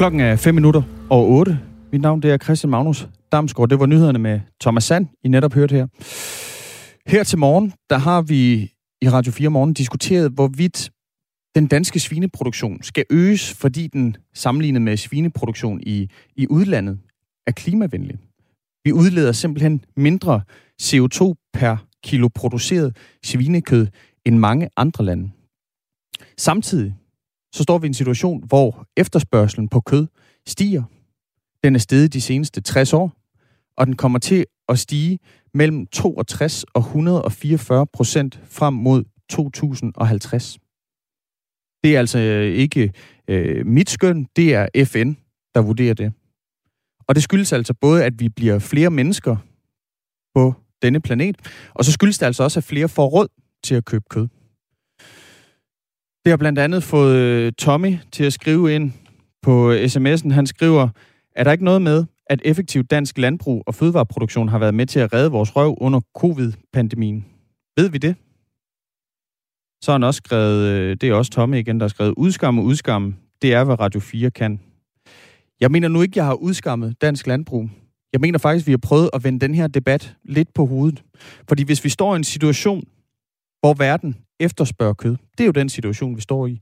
Klokken er 7:55. Mit navn det er Christian Magnus Damskor. Det var nyhederne med Thomas Sand, I netop hørte her. Her til morgen, der har vi i Radio 4 Morgen diskuteret, hvorvidt den danske svineproduktion skal øges, fordi den sammenlignet med svineproduktion i udlandet er klimavenlig. Vi udleder simpelthen mindre CO2 per kilo produceret svinekød end mange andre lande. Samtidig så står vi i en situation, hvor efterspørgselen på kød stiger. Den er steget de seneste 60 år, og den kommer til at stige mellem 62 og 144% frem mod 2050. Det er altså ikke mit skøn, det er FN, der vurderer det. Og det skyldes altså både, at vi bliver flere mennesker på denne planet, og så skyldes det altså også, at flere får råd til at købe kød. Det har blandt andet fået Tommy til at skrive ind på sms'en. Han skriver, er der ikke noget med, at effektivt dansk landbrug og fødevareproduktion har været med til at redde vores røv under covid-pandemien? Ved vi det? Så har han også skrevet, det er også Tommy igen, der har skrevet, udskamme, det er, hvad Radio 4 kan. Jeg mener nu ikke, jeg har udskammet dansk landbrug. Jeg mener faktisk, vi har prøvet at vende den her debat lidt på hovedet. Fordi hvis vi står i en situation, hvor verden efterspørger kød, det er jo den situation, vi står i,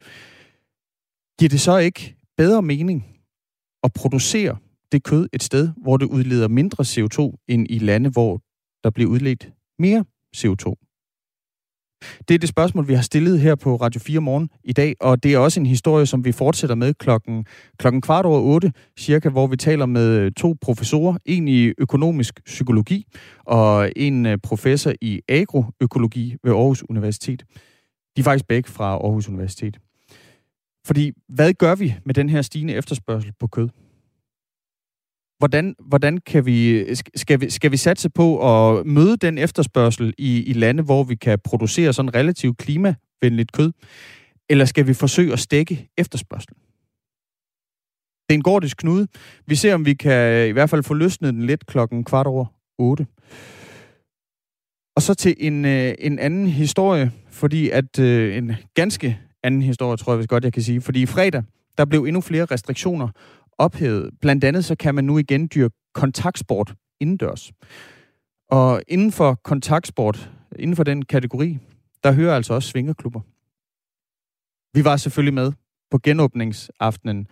giver det så ikke bedre mening at producere det kød et sted, hvor det udleder mindre CO2, end i lande, hvor der bliver udledt mere CO2? Det er det spørgsmål, vi har stillet her på Radio 4 Morgen i dag, og det er også en historie, som vi fortsætter med klokken 7:15 cirka, hvor vi taler med to professorer, en i økonomisk psykologi og en professor i agroøkologi ved Aarhus Universitet. De er faktisk begge fra Aarhus Universitet. Fordi, hvad gør vi med den her stigende efterspørgsel på kød? Hvordan kan vi, skal vi satse på at møde den efterspørgsel i lande, hvor vi kan producere sådan relativt klimavenligt kød? Eller skal vi forsøge at stække efterspørgselen? Det er en gordisk knude. Vi ser, om vi kan i hvert fald få løsnet den lidt 7:15. Og så til en anden historie, fordi at en ganske anden historie, tror jeg godt, jeg kan sige. Fordi i fredag, der blev endnu flere restriktioner ophævet. Blandt andet så kan man nu igen dyrke kontaktsport indendørs. Og inden for kontaktsport, inden for den kategori, der hører altså også svingerklubber. Vi var selvfølgelig med på genåbningsaftenen,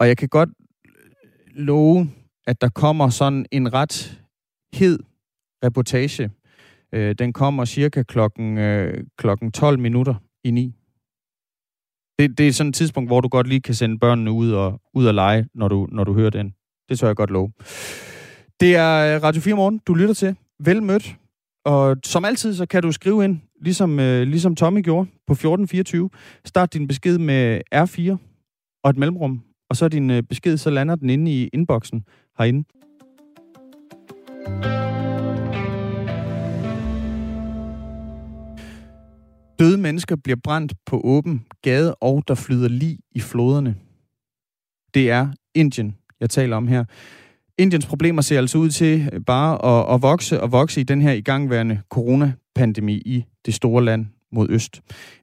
og jeg kan godt love, at der kommer sådan en ret hed reportage. Den kommer cirka klokken 8:55. Det er sådan et tidspunkt, hvor du godt lige kan sende børnene ud og lege, når du hører den. Det tør jeg godt love. Det er Radio 4 Morgen, du lytter til. Velmødt. Og som altid, så kan du skrive ind, ligesom Tommy gjorde, på 1424. Start din besked med R4 og et mellemrum. Og så din besked, så lander den inde i inboxen herinde. Døde mennesker bliver brændt på åben gade, og der flyder lig i floderne. Det er Indien, jeg taler om her. Indiens problemer ser altså ud til bare at vokse i den her igangværende coronapandemi i det store land mod øst.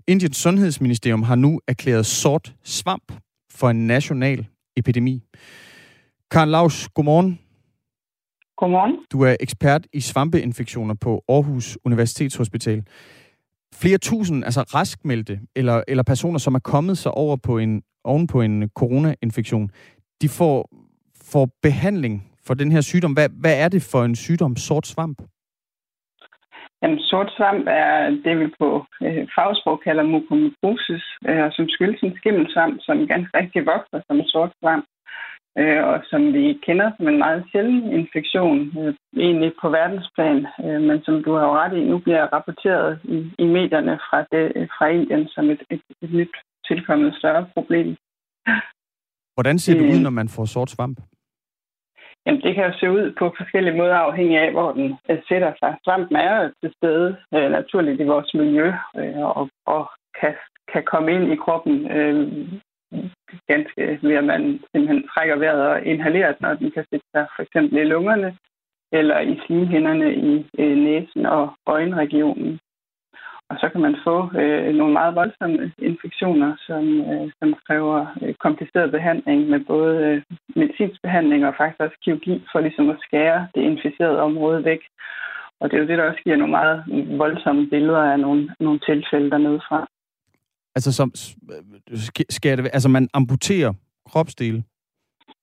Indiens sundhedsministerium har nu erklæret sort svamp for en national epidemi. Karen Laus, godmorgen. Godmorgen. Du er ekspert i svampeinfektioner på Aarhus Universitets Hospital. Flere tusind, altså raskmeldte, eller personer, som er kommet sig over på oven på en coronainfektion, de får behandling for den her sygdom. Hvad er det for en sygdom, sort svamp? Jamen, sort svamp er det, vi på fagsprog kalder mukomycosis, som skyldes en skimmelsvamp, som ganske rigtig vokser som sort svamp, og som vi kender som en meget sjælden infektion, egentlig på verdensplan, men som du har ret i, nu bliver rapporteret i medierne fra Indien som et nyt tilkommende større problem. Hvordan ser det ud, når man får sort svamp? Jamen, det kan jo se ud på forskellige måder, afhængig af, hvor den sætter sig. Svampen er jo til stede naturligt i vores miljø, og kan komme ind i kroppen, ganske ved, at man simpelthen trækker vejret og inhalerer den, og den kan sætte sig for eksempel i lungerne, eller i slimhinderne, i næsen og øjenregionen. Og så kan man få nogle meget voldsomme infektioner, som kræver kompliceret behandling med både medicinsk behandling og faktisk også kirurgi for ligesom at skære det inficerede område væk. Og det er jo det, der også giver nogle meget voldsomme billeder af nogle tilfælde dernede fra. Altså, sker det, altså man amputerer kropsdele?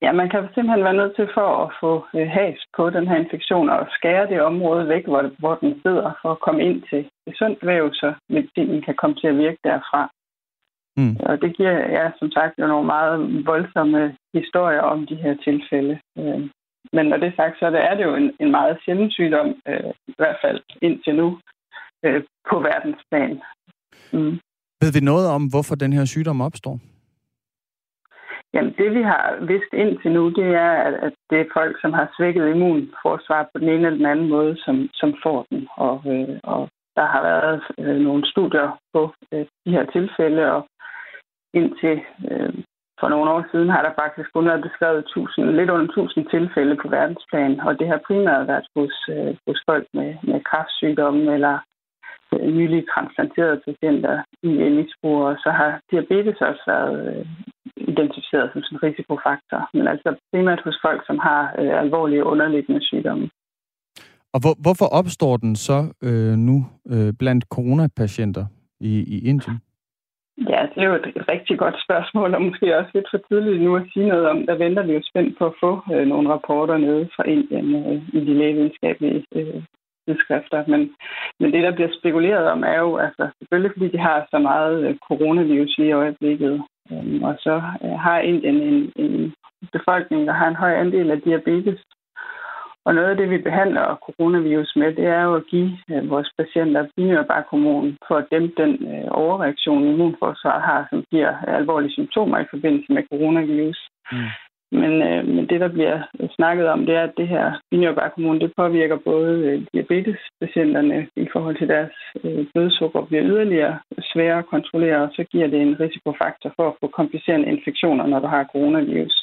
Ja, man kan simpelthen være nødt til for at få has på den her infektion og skære det område væk, hvor den sidder, for at komme ind til det sundt væv, så medicinen kan komme til at virke derfra. Mm. Og det giver, ja, som sagt, nogle meget voldsomme historier om de her tilfælde. Men når det er sagt, så er det jo en meget sjælden sygdom, i hvert fald indtil nu, på verdensplan. Mm. Ved vi noget om, hvorfor den her sygdom opstår? Jamen, det vi har vidst indtil nu, det er, at det er folk, som har svækket immunforsvar på den ene eller den anden måde, som får den. Og der har været nogle studier på de her tilfælde, og indtil for nogle år siden har der faktisk kun været beskrevet lidt under 1000 tilfælde på verdensplan, og det har primært været hos folk med kræftsygdomme eller nylig transplanterede patienter i misbrug, og så har diabetes også været identificeret som en risikofaktor, men altså primært hos folk, som har alvorlige underliggende sygdomme. Og hvorfor opstår den så nu blandt coronapatienter i Indien? Ja, det er jo et rigtig godt spørgsmål, og måske også lidt for tidligt nu at sige noget om. Der venter vi jo spændt på at få nogle rapporter nede fra Indien i de lægevidenskabelige tidsskrifter, men det, der bliver spekuleret om, er jo altså selvfølgelig, fordi de har så meget coronavirus i øjeblikket, og så har Indien en befolkning, der har en høj andel af diabetes. Og noget af det, vi behandler coronavirus med, det er jo at give vores patienter binyrbarkhormon for at dæmpe den overreaktion, immunforsvaret har, som giver alvorlige symptomer i forbindelse med coronavirus. Mm. Men det, der bliver snakket om, det er, at det her binyrbarkhormon, det påvirker både diabetespatienterne i forhold til deres blodsukker bliver yderligere sværere at kontrollere, og så giver det en risikofaktor for at få komplicerende infektioner, når du har coronavirus.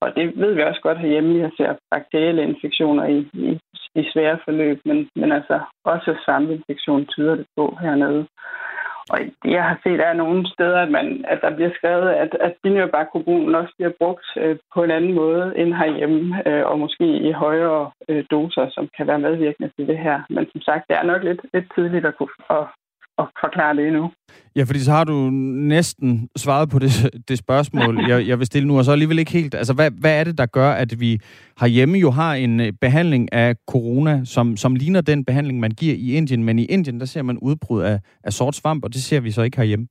Og det ved vi også godt herhjemme, vi har set bakterielle infektioner i svære forløb, men altså også svampeinfektion tyder det på hernede. Og det, jeg har set, er nogle steder, at der bliver skrevet, at binyrbarkhormonen også bliver brugt på en anden måde end herhjemme, og måske i højere doser, som kan være medvirkende til det her. Men som sagt, det er nok lidt tidligt at kunne at forklare det endnu. Ja, fordi så har du næsten svaret på det spørgsmål, jeg vil stille nu, og så alligevel ikke helt. Altså, hvad er det, der gør, at vi herhjemme jo har en behandling af corona, som ligner den behandling, man giver i Indien, men i Indien, der ser man udbrud af sort svamp, og det ser vi så ikke herhjemme?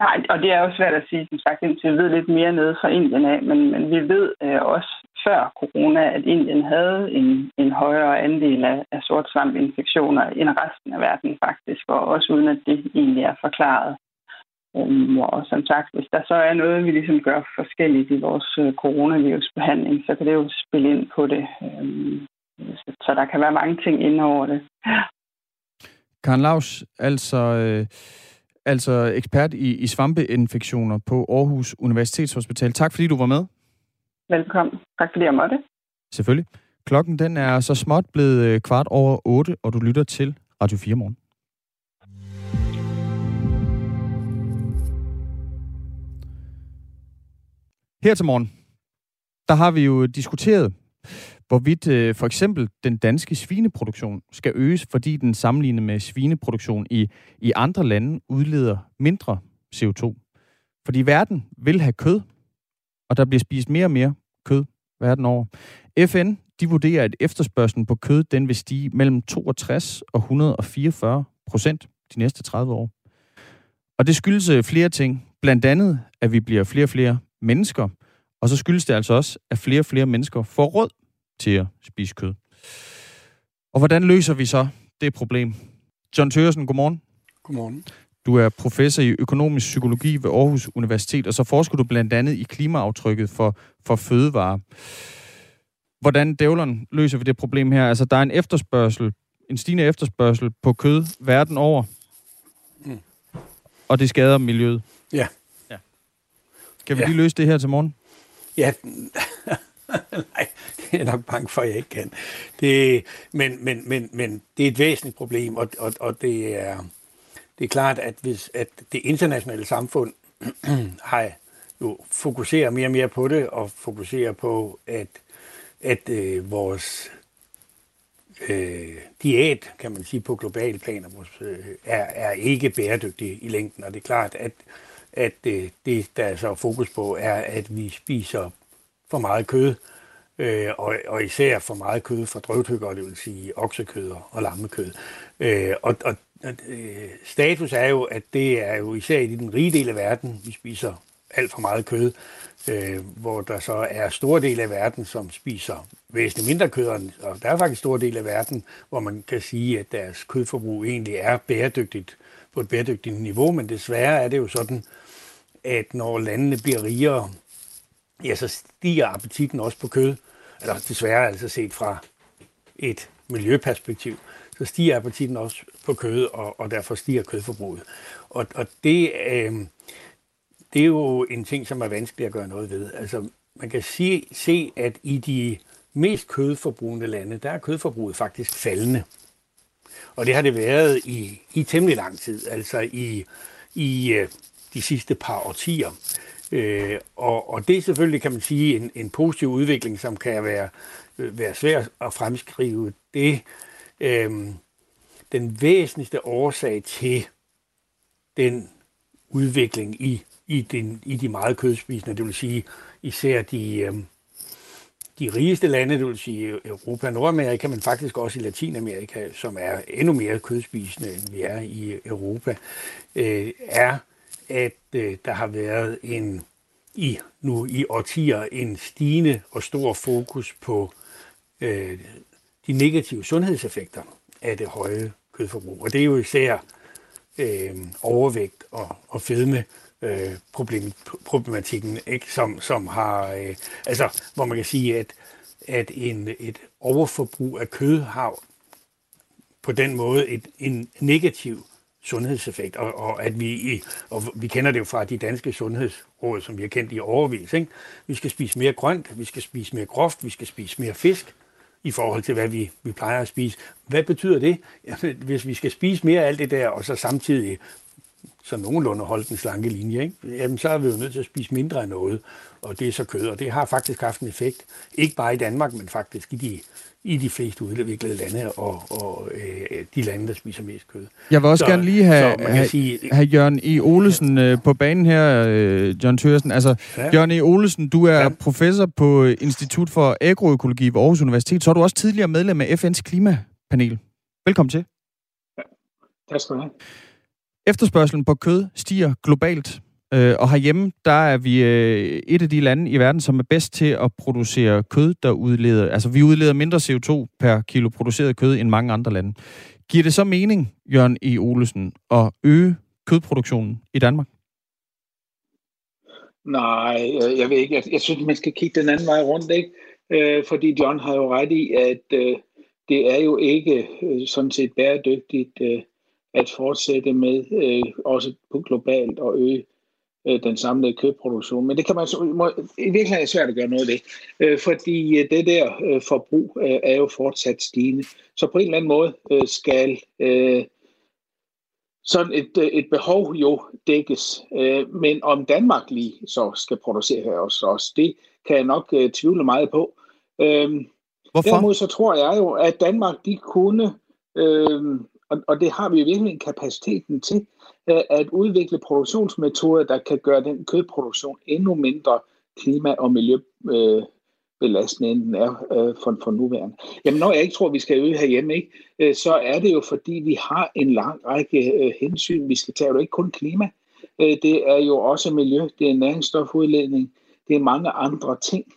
Nej, og det er jo svært at sige, som sagt, indtil vi ved lidt mere nede fra Indien af, men vi ved også før corona, at Indien havde en højere andel af sortsvampinfektioner end resten af verden faktisk, og også uden at det egentlig er forklaret. Og som sagt, hvis der så er noget, vi ligesom gør forskelligt i vores coronavirusbehandling, så kan det jo spille ind på det. Så der kan være mange ting inde over det. Karen Laus, altså ekspert i svampeinfektioner på Aarhus Universitets Hospital. Tak fordi du var med. Velkommen. Tak fordi jeg måtte. Selvfølgelig. Klokken den er så småt blevet 8:15, og du lytter til Radio 4 Morgen. Her til morgen, der har vi jo diskuteret, hvorvidt for eksempel den danske svineproduktion skal øges, fordi den sammenlignet med svineproduktion i andre lande udleder mindre CO2. Fordi verden vil have kød, og der bliver spist mere og mere kød verden over. FN, de vurderer, at efterspørgslen på kød, den vil stige mellem 62 og 144% de næste 30 år. Og det skyldes flere ting. Blandt andet, at vi bliver flere og flere mennesker, og så skyldes det altså også, at flere og flere mennesker får råd til at spise kød. Og hvordan løser vi så det problem? John Thøgersen, godmorgen. Godmorgen. Du er professor i økonomisk psykologi ved Aarhus Universitet, og så forsker du blandt andet i klimaaftrykket for fødevarer. Hvordan dævleren løser vi det problem her? Altså, der er en stigende efterspørgsel på kød verden over, og det skader miljøet. Ja. Kan vi lige løse det her til morgen? Ja, nej, det er nok bange for, jeg ikke kan. Det, men det er et væsentligt problem, og det er klart, at hvis at det internationale samfund har jo fokuserer mere og mere på det, og fokuserer på, at vores diæt, kan man sige, på globale planer, er ikke bæredygtig i længden. Og det er klart, at det, der er så fokus på, er, at vi spiser for meget kød, og især for meget kød fra drøvtyggere, det vil sige oksekød og lammekød. Og status er jo, at det er jo især i den rige del af verden, vi spiser alt for meget kød, hvor der så er store dele af verden, som spiser væsentligt mindre kød, og der er faktisk store dele af verden, hvor man kan sige, at deres kødforbrug egentlig er bæredygtigt på et bæredygtigt niveau, men desværre er det jo sådan, at når landene bliver rigere, ja, så stiger appetitten også på kød, eller desværre altså set fra et miljøperspektiv, så stiger appetitten også på kød, og derfor stiger kødforbruget. Det er jo en ting, som er vanskelig at gøre noget ved. Altså, man kan se, at i de mest kødforbrugende lande, der er kødforbruget faktisk faldende. Og det har det været i temmelig lang tid, altså i de sidste par årtier. Og det er selvfølgelig, kan man sige, en positiv udvikling, som kan være svær at fremskrive. Det den væsentligste årsag til den udvikling i de meget kødspisende, det vil sige især de rigeste lande, det vil sige Europa og Nordamerika, men faktisk også i Latinamerika, som er endnu mere kødspisende, end vi er i Europa, er, at der har været nu i årtier en stigende og stor fokus på de negative sundhedseffekter af det høje kødforbrug. Og det er jo især overvægt og fedme, problematikken, ikke? Som har, hvor man kan sige, at et overforbrug af kød har på den måde en negativ sundhedseffekt, og at vi kender det jo fra de danske sundhedsråd, som vi har kendt i årevis, ikke? Vi skal spise mere grønt, vi skal spise mere groft, vi skal spise mere fisk i forhold til, hvad vi plejer at spise. Hvad betyder det? Jamen, hvis vi skal spise mere af alt det der, og så samtidig så nogenlunde holde den slanke linje, ikke? Jamen, så er vi jo nødt til at spise mindre af noget, og det er så kød, og det har faktisk haft en effekt, ikke bare i Danmark, men faktisk i de fleste udviklede lande og de lande, der spiser mest kød. Jeg vil også gerne lige have Jørgen E. Olesen på banen her, John Thøgersen. Altså, ja. Jørgen E. Olesen, du er professor på Institut for Agroøkologi ved Aarhus Universitet, så er du også tidligere medlem af FN's klimapanel. Velkommen til. Ja. Tak skal du have. Efterspørgselen på kød stiger globalt, og herhjemme, der er vi et af de lande i verden, som er bedst til at producere kød, der udleder. Altså, vi udleder mindre CO2 per kilo produceret kød end mange andre lande. Giver det så mening, Jørgen E. Olesen, at øge kødproduktionen i Danmark? Nej, jeg ved ikke. Jeg synes, man skal kigge den anden vej rundt, ikke? Fordi John har jo ret i, at det er jo ikke sådan set bæredygtigt at fortsætte med, også globalt, og øge den samlede kødproduktion. Men det kan man i virkeligheden er svært at gøre noget af det, fordi det der forbrug er jo fortsat stigende. Så på en eller anden måde skal sådan et behov jo dækkes. Men om Danmark lige så skal producere her også, det kan jeg nok tvivle meget på. Hvorfor? Derimod så tror jeg jo, at Danmark de kunne... Og det har vi jo virkelig kapaciteten til, at udvikle produktionsmetoder, der kan gøre den kødproduktion endnu mindre klima- og miljøbelastende, end den er for nuværende. Jamen, når jeg ikke tror, vi skal øge herhjemme, ikke, så er det jo, fordi vi har en lang række hensyn, vi skal tage. Det er jo ikke kun klima, det er jo også miljø, det er næringsstofudledning, det er mange andre ting,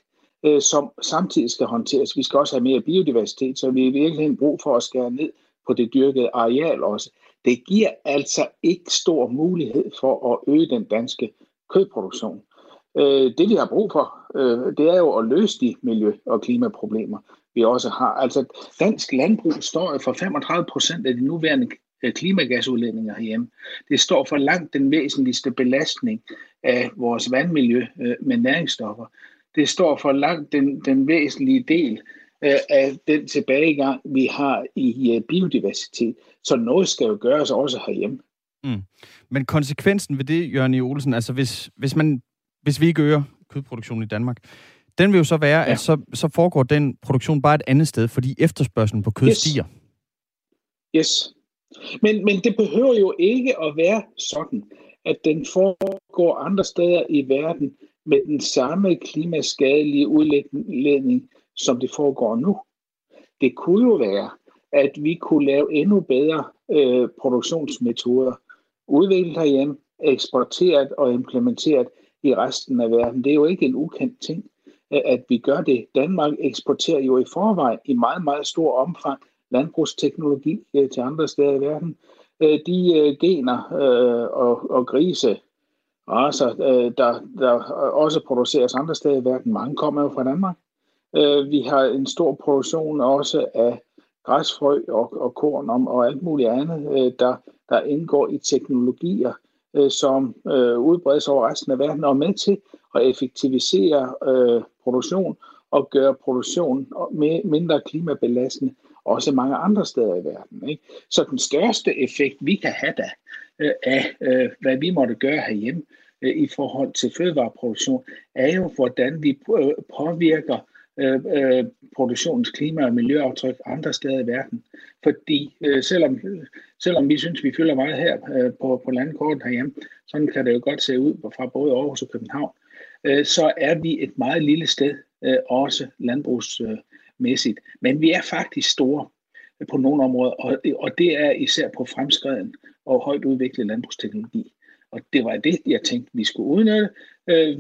som samtidig skal håndteres. Vi skal også have mere biodiversitet, så vi har virkelig brug for at skære ned på det dyrkede areal også. Det giver altså ikke stor mulighed for at øge den danske kødproduktion. Det vi har brug for, det er jo at løse de miljø- og klimaproblemer, vi også har. Altså, dansk landbrug står for 35% af de nuværende klimagasudledninger herhjemme. Det står for langt den væsentligste belastning af vores vandmiljø med næringsstoffer. det står for langt den væsentlige del af den tilbagegang, vi har i biodiversitet. Så noget skal jo gøres også herhjemme. Mm. Men konsekvensen ved det, Jørgen E. Olesen, altså hvis vi ikke øger kødproduktionen i Danmark, den vil jo så være, at så foregår den produktion bare et andet sted, fordi efterspørgselen på kød stiger. Yes. Men det behøver jo ikke at være sådan, at den foregår andre steder i verden med den samme klimaskadelige udledning, som det foregår nu. Det kunne jo være, at vi kunne lave endnu bedre produktionsmetoder, udviklet herhjemme, eksporteret og implementeret i resten af verden. Det er jo ikke en ukendt ting, at vi gør det. Danmark eksporterer jo i forvejen i meget, meget stor omfang landbrugsteknologi til andre steder i verden. De gener og grise, altså, der også produceres andre steder i verden, mange kommer jo fra Danmark. Vi har en stor produktion også af græsfrø og korn og alt muligt andet, der indgår i teknologier, som udbredes over resten af verden og er med til at effektivisere produktion og gøre produktion mindre klimabelastende, også mange andre steder i verden. Ikke? Så den største effekt, vi kan have af hvad vi måtte gøre herhjemme i forhold til fødevareproduktion, er jo, hvordan vi påvirker produktionens klima- og miljøaftryk andre steder i verden. Fordi selvom vi synes, vi fylder meget her på landkortet herhjemme, sådan kan det jo godt se ud fra både Aarhus og København, så er vi et meget lille sted, også landbrugsmæssigt. Men vi er faktisk store på nogle områder, og det er især på fremskreden og højt udviklet landbrugsteknologi. Og det var det, jeg tænkte, vi skulle udnytte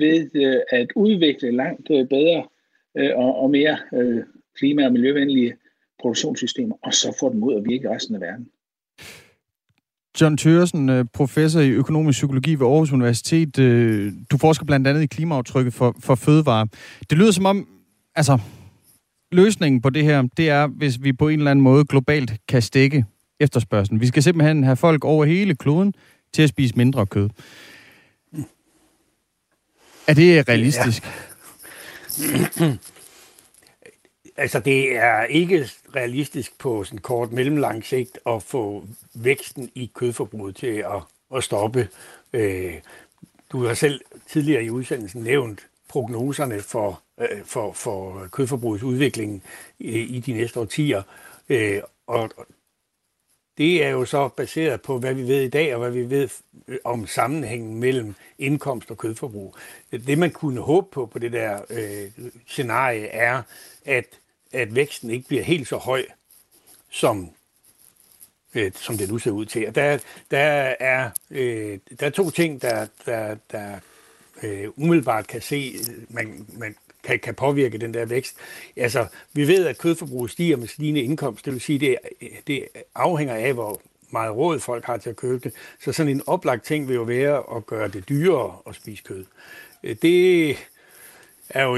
ved at udvikle langt bedre og mere klima- og miljøvenlige produktionssystemer, og så får dem ud at virke resten af verden. John Thøgersen, professor i økonomisk psykologi ved Aarhus Universitet. Du forsker blandt andet i klimaaftrykket for fødevarer. Det lyder som om, altså, løsningen på det her, det er, hvis vi på en eller anden måde globalt kan stække efterspørgslen. Vi skal simpelthen have folk over hele kloden til at spise mindre kød. Er det realistisk? Ja. Altså, det er ikke realistisk på sådan kort mellemlang sigt at få væksten i kødforbruget til at stoppe. Du har selv tidligere i udsendelsen nævnt prognoserne for kødforbrugets udvikling i de næste årtier. Og det er jo så baseret på, hvad vi ved i dag, og hvad vi ved om sammenhængen mellem indkomst og kødforbrug. Det, man kunne håbe på det der scenarie, er, at væksten ikke bliver helt så høj, som det nu ser ud til. Og der er to ting, der umiddelbart kan se, man kan påvirke den der vækst. Altså, vi ved, at kødforbruget stiger med stigende indkomst. Det vil sige, det afhænger af, hvor meget råd folk har til at købe det. Så sådan en oplagt ting vil jo være at gøre det dyrere at spise kød. Det er jo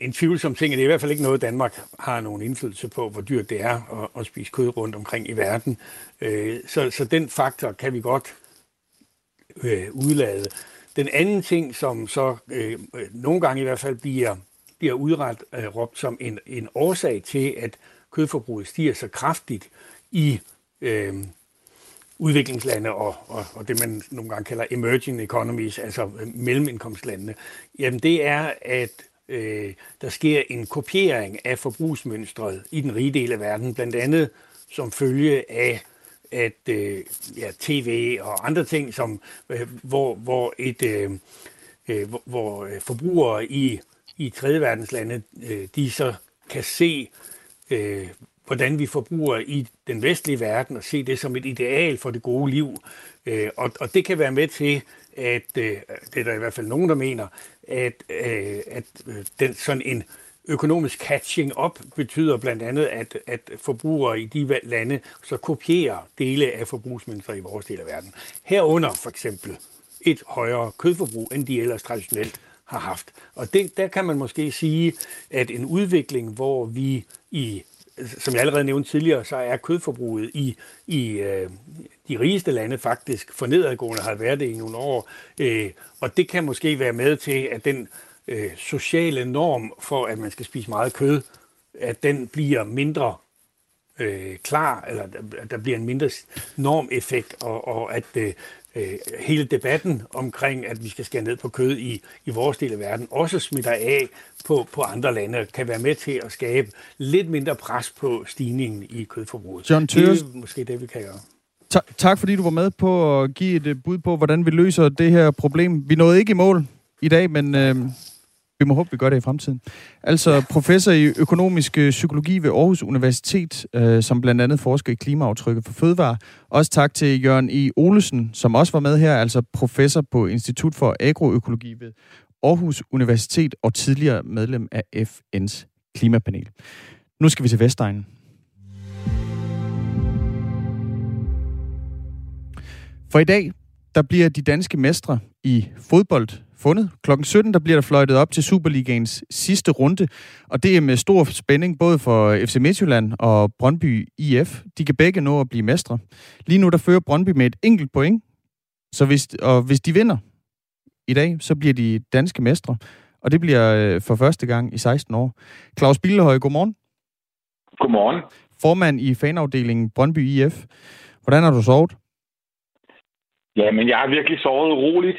en tvivlsom ting, og det er i hvert fald ikke noget, Danmark har nogen indflydelse på, hvor dyrt det er at spise kød rundt omkring i verden. Så den faktor kan vi godt udlade. Den anden ting, som så nogle gange i hvert fald bliver udråbt som en årsag til, at kødforbruget stiger så kraftigt i udviklingslande og det, man nogle gange kalder emerging economies, altså mellemindkomstlandene, jamen det er, at der sker en kopiering af forbrugsmønstret i den rige del af verden, blandt andet som følge af tv og andre ting, som hvor forbrugere i tredje verdenslande, de så kan se, hvordan vi forbruger i den vestlige verden, og se det som et ideal for det gode liv. Og det kan være med til, at det er der i hvert fald nogen, der mener, at den sådan en økonomisk catching up betyder blandt andet, at forbrugere i de lande så kopierer dele af forbrugsmønstre i vores del af verden. Herunder for eksempel et højere kødforbrug, end de ellers traditionelt har haft. Og der kan man måske sige, at en udvikling, hvor vi som jeg allerede nævnte tidligere, så er kødforbruget i de rigeste lande faktisk for nedadgående, har været det i nogle år. Og det kan måske være med til, at den sociale norm for, at man skal spise meget kød, at den bliver mindre klar, eller at der bliver en mindre normeffekt, og at hele debatten omkring, at vi skal skære ned på kød i vores del af verden, også smitter af på andre lande, kan være med til at skabe lidt mindre pres på stigningen i kødforbruget. John Thøgersen. Det er måske det, vi kan gøre. Tak fordi du var med på at give et bud på, hvordan vi løser det her problem. Vi nåede ikke i mål i dag, men vi må håbe, vi gør det i fremtiden. Altså professor i økonomisk psykologi ved Aarhus Universitet, som blandt andet forsker i klimaaftrykket for fødevarer. Også tak til Jørgen E. Olesen, som også var med her, altså professor på Institut for Agroøkologi ved Aarhus Universitet og tidligere medlem af FN's klimapanel. Nu skal vi til Vestegnen. For i dag, der bliver de danske mestre i fodbold fundet. Klokken 17, der bliver der fløjtet op til Superligaens sidste runde, og det er med stor spænding både for FC Midtjylland og Brøndby IF. De kan begge nå at blive mestre. Lige nu, der fører Brøndby med et enkelt point, og hvis de vinder i dag, så bliver de danske mestre, og det bliver for første gang i 16 år. Claus Billehøj, godmorgen. Godmorgen. Formand i fanafdelingen Brøndby IF. Hvordan har du sovet? Ja, men jeg har virkelig sovet uroligt,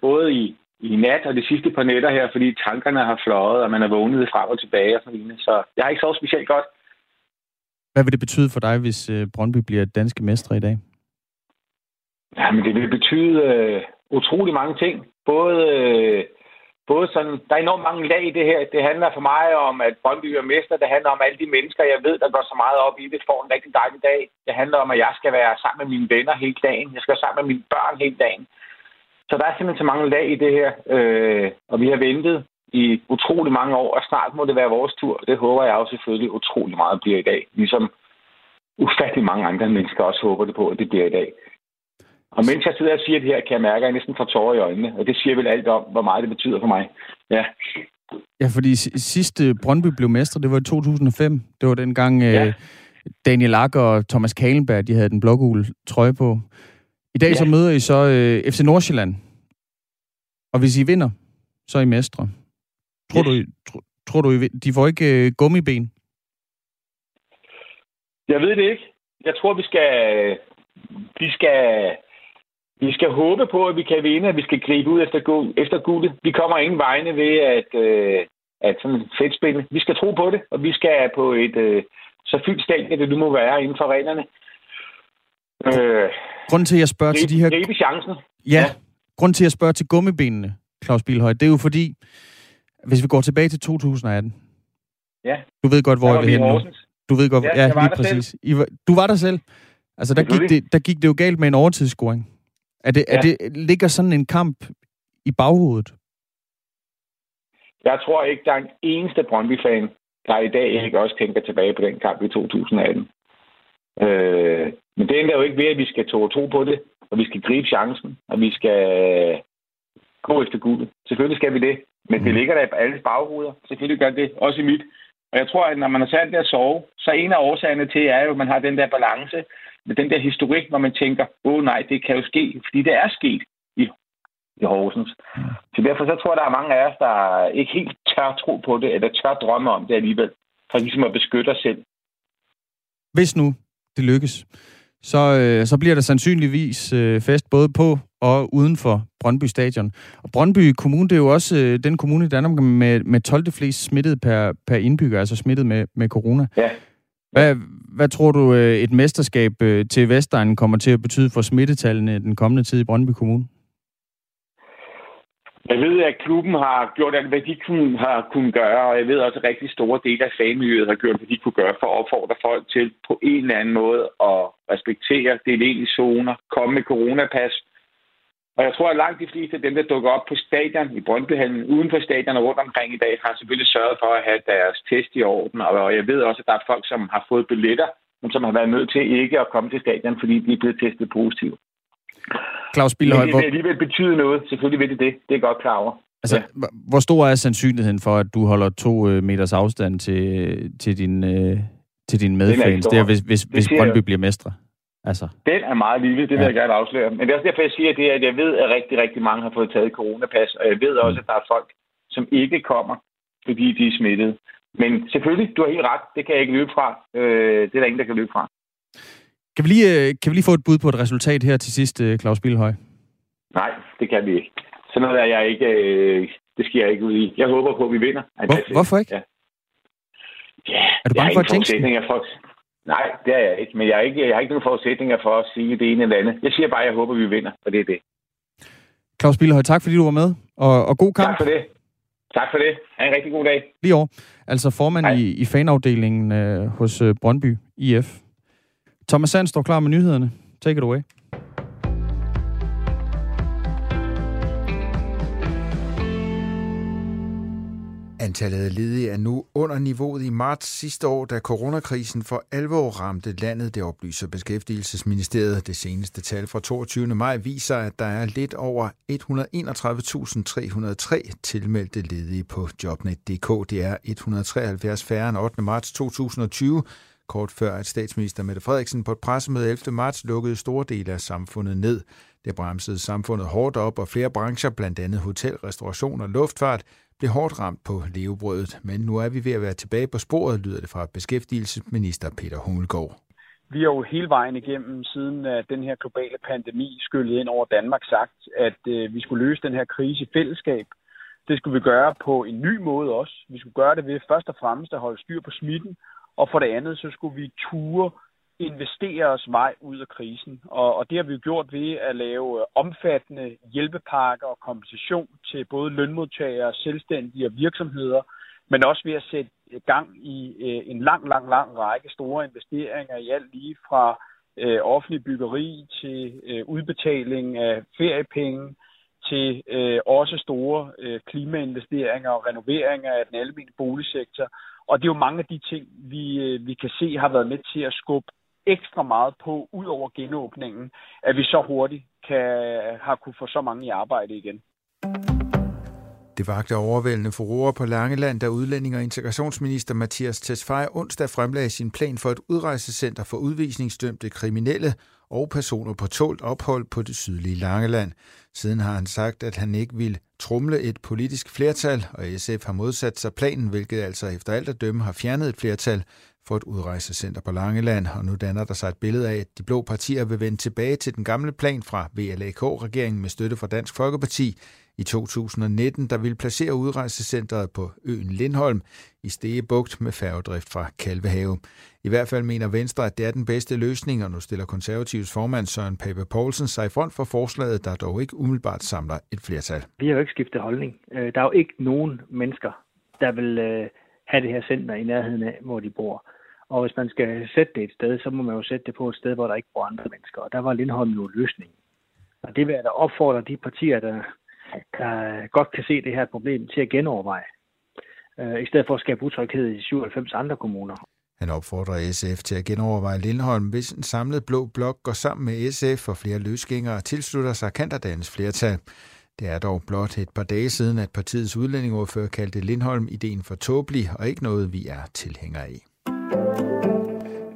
både i nat og de sidste par nætter her, fordi tankerne har fløjet, og man er vågnet frem og tilbage og sådan noget. Så jeg har ikke sovet specielt godt. Hvad vil det betyde for dig, hvis Brøndby bliver danske mestre i dag? Jamen, det vil betyde utrolig mange ting. Både sådan, der er enormt mange lag i det her. Det handler for mig om, at Brøndby er mester. Det handler om alle de mennesker, jeg ved, der går så meget op i det, får en rigtig dejlig dag. Det handler om, at jeg skal være sammen med mine venner hele dagen. Jeg skal være sammen med mine børn hele dagen. Så der er simpelthen så mange lag i det her. Og vi har ventet i utrolig mange år, og snart må det være vores tur. Det håber jeg også selvfølgelig utrolig meget bliver i dag. Ligesom ufattelig mange andre mennesker også håber det på, at det bliver i dag. Og mens jeg sidder og siger det her, kan jeg mærke, at jeg næsten får tårer i øjnene. Og det siger vel alt om, hvor meget det betyder for mig. Ja, ja, fordi sidste Brøndby blev mestre, det var i 2005. Det var dengang Daniel Akker og Thomas Kahlenberg, de havde den blågule trøje på. I dag så møder I så FC Nordsjælland. Og hvis I vinder, så er I mestre. Tror du, de får ikke gummiben? Jeg ved det ikke. Jeg tror, vi skal håbe på, at vi kan vinde, at vi skal gribe ud efter guldet. Vi kommer ingen vegne ved at sådan fedtspille. Vi skal tro på det, og vi skal på et så fyldt stadie, det nu må være inden for reglerne. Grunden til, at jeg spørger til de her... Gribe chancen. Ja. Grunden til, at jeg spørger til gummibenene, Claus Billehøj, det er jo fordi, hvis vi går tilbage til 2018... Ja. Du ved godt, hvor jeg vil hen nu. Du ved godt, ja lige præcis. Du var der selv. Altså, der gik det jo galt med en overtidsscoring. Ligger sådan en kamp i baghovedet? Jeg tror ikke, der er en eneste Brøndby-fan, der i dag ikke også tænker tilbage på den kamp i 2018. Men det ender jo ikke ved, at vi skal tro på det, og vi skal gribe chancen, og vi skal gå efter guldet. Selvfølgelig skal vi det, men det ligger der i alles baghoveder. Selvfølgelig gør det, også i mit. Og jeg tror, at når man har sat det at sove, så en af årsagerne til er jo, at man har den der balance med den der historik, hvor man tænker, nej, det kan jo ske, fordi det er sket i Horsens. Så derfor så tror jeg, at der er mange af os, der ikke helt tør tro på det, eller tør drømme om det alligevel, for ligesom at beskytte os selv. Hvis nu det lykkes, så bliver der sandsynligvis fest både på og uden for Brøndby Stadion. Og Brøndby Kommune, det er jo også den kommune i Danmark med 12. flest smittede per indbygger, altså smittet med corona. Ja. Hvad tror du, et mesterskab til Vestegnen kommer til at betyde for smittetallene den kommende tid i Brøndby Kommune? Jeg ved, at klubben har gjort alt, hvad de har kunnet gøre, og jeg ved også, at rigtig store dele af fanmiljøet har gjort, hvad de kunne gøre for at opfordre folk til på en eller anden måde at respektere, dele ind i zoner, komme med coronapas. Og jeg tror, at langt de fleste af dem, der dukker op på stadion, i Brøndbyhallen, uden for stadion og rundt omkring i dag, har selvfølgelig sørget for at have deres test i orden. Og jeg ved også, at der er folk, som har fået billetter, men som har været nødt til ikke at komme til stadion, fordi de er blevet testet positivt. Claus Billehøj, det vil alligevel betyde noget. Selvfølgelig vil det. Det er godt klar over. Altså, ja. Hvor stor er sandsynligheden for, at du holder 2 meters afstand til din medfans, der, hvis Brøndby bliver mestre? Altså. Den er meget lille, det vil jeg gerne afsløre. Men det er også derfor, jeg siger, at jeg ved, at rigtig, rigtig mange har fået taget coronapas, og jeg ved også, at der er folk, som ikke kommer, fordi de er smittede. Men selvfølgelig, du har helt ret. Det kan jeg ikke løbe fra. Det er der ingen, der kan løbe fra. Kan vi lige få et bud på et resultat her til sidst, Claus Billehøj? Nej, det kan vi ikke. Sådan noget er jeg ikke... Det sker jeg ikke ud i. Jeg håber på, at vi vinder. Hvorfor ikke? Ja. Ja, er du bange for at tænke? Nej, det er jeg ikke. Men jeg har ikke nogen forudsætninger for at sige det ene eller andet. Jeg siger bare, at jeg håber, at vi vinder, og det er det. Claus Billehøj, tak fordi du var med, og god kamp. Tak for det. Tak for det. Ha' en rigtig god dag. Lige over. Altså formand i fanafdelingen hos Brøndby IF. Thomas Sand står klar med nyhederne. Take it away. Antallet af ledige er nu under niveauet i marts sidste år, da coronakrisen for alvor ramte landet. Det oplyser Beskæftigelsesministeriet. Det seneste tal fra 22. maj viser, at der er lidt over 131.303 tilmeldte ledige på jobnet.dk. Det er 173 færre end 8. marts 2020. Kort før, at statsminister Mette Frederiksen på et pressemøde 11. marts lukkede store dele af samfundet ned. Det bremsede samfundet hårdt op, og flere brancher, blandt andet hotel, restauration og luftfart, blev hårdt ramt på levebrødet. Men nu er vi ved at være tilbage på sporet, lyder det fra beskæftigelsesminister Peter Hummelgaard. Vi har jo hele vejen igennem, siden den her globale pandemi skyllede ind over Danmark, sagt, at vi skulle løse den her krise i fællesskab. Det skulle vi gøre på en ny måde også. Vi skulle gøre det ved først og fremmest at holde styr på smitten, og for det andet, så skulle vi ture investere os vej ud af krisen. Og det har vi jo gjort ved at lave omfattende hjælpepakker og kompensation til både lønmodtagere, selvstændige og virksomheder, men også ved at sætte gang i en lang række store investeringer i alt lige fra offentlig byggeri til udbetaling af feriepenge, til også store klimainvesteringer og renoveringer af den almene boligsektor. Og det er jo mange af de ting, vi kan se har været med til at skubbe ekstra meget på, ud over genåbningen, at vi så hurtigt har kunnet få så mange i arbejde igen. Det vakte overvældende furore på Langeland, da udlænding- og integrationsminister Mattias Tesfaye onsdag fremlagde sin plan for et udrejsecenter for udvisningsdømte kriminelle og personer på tålt ophold på det sydlige Langeland. Siden har han sagt, at han ikke vil tromle et politisk flertal, og SF har modsat sig planen, hvilket altså efter alt at dømme har fjernet et flertal for et udrejsecenter på Langeland. Og nu danner der sig et billede af, at de blå partier vil vende tilbage til den gamle plan fra VLAK-regeringen med støtte fra Dansk Folkeparti i 2019, der ville placere udrejsecentret på øen Lindholm i Stege Bugt med færgedrift fra Kalvehave. I hvert fald mener Venstre, at det er den bedste løsning, og nu stiller Konservatives formand Søren Pape Poulsen sig i front for forslaget, der dog ikke umiddelbart samler et flertal. Vi har jo ikke skiftet holdning. Der er jo ikke nogen mennesker, der vil have det her center i nærheden af, hvor de bor. Og hvis man skal sætte det et sted, så må man jo sætte det på et sted, hvor der ikke bor andre mennesker. Og der var Lindholm jo løsningen. Og det vil jeg da opfordre de partier, der godt kan se det her problem, til at genoverveje, i stedet for at skabe utryghed i 97 andre kommuner. Han opfordrer SF til at genoverveje Lindholm, hvis en samlet blå blok går sammen med SF og flere løsgængere og tilslutter sig kanterdagens flertal. Det er dog blot et par dage siden, at partiets udlændingeordfører kaldte Lindholm-ideen for tåbelig og ikke noget, vi er tilhængere af.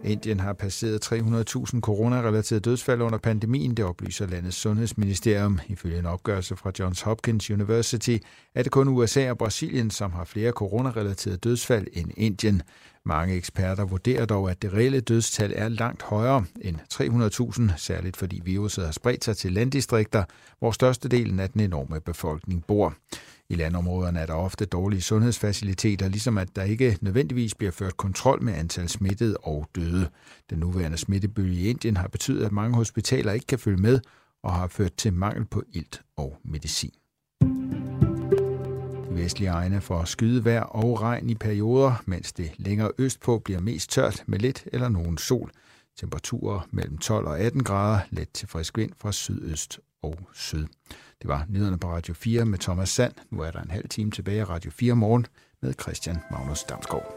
Indien har passeret 300.000 coronarelaterede dødsfald under pandemien, det oplyser landets sundhedsministerium. Ifølge en opgørelse fra Johns Hopkins University er det kun USA og Brasilien, som har flere coronarelaterede dødsfald end Indien. Mange eksperter vurderer dog, at det reelle dødstal er langt højere end 300.000, særligt fordi viruset har spredt sig til landdistrikter, hvor størstedelen af den enorme befolkning bor. I landområderne er der ofte dårlige sundhedsfaciliteter, ligesom at der ikke nødvendigvis bliver ført kontrol med antal smittede og døde. Den nuværende smittebølge i Indien har betydet, at mange hospitaler ikke kan følge med og har ført til mangel på ilt og medicin. Vestlige egne får skydevejr og regn i perioder, mens det længere østpå bliver mest tørt med lidt eller nogen sol. Temperaturer mellem 12 og 18 grader, let til frisk vind fra sydøst og syd. Det var nyhederne på Radio 4 med Thomas Sand. Nu er der en halv time tilbage i Radio 4 morgen med Christian Magnus Damskor.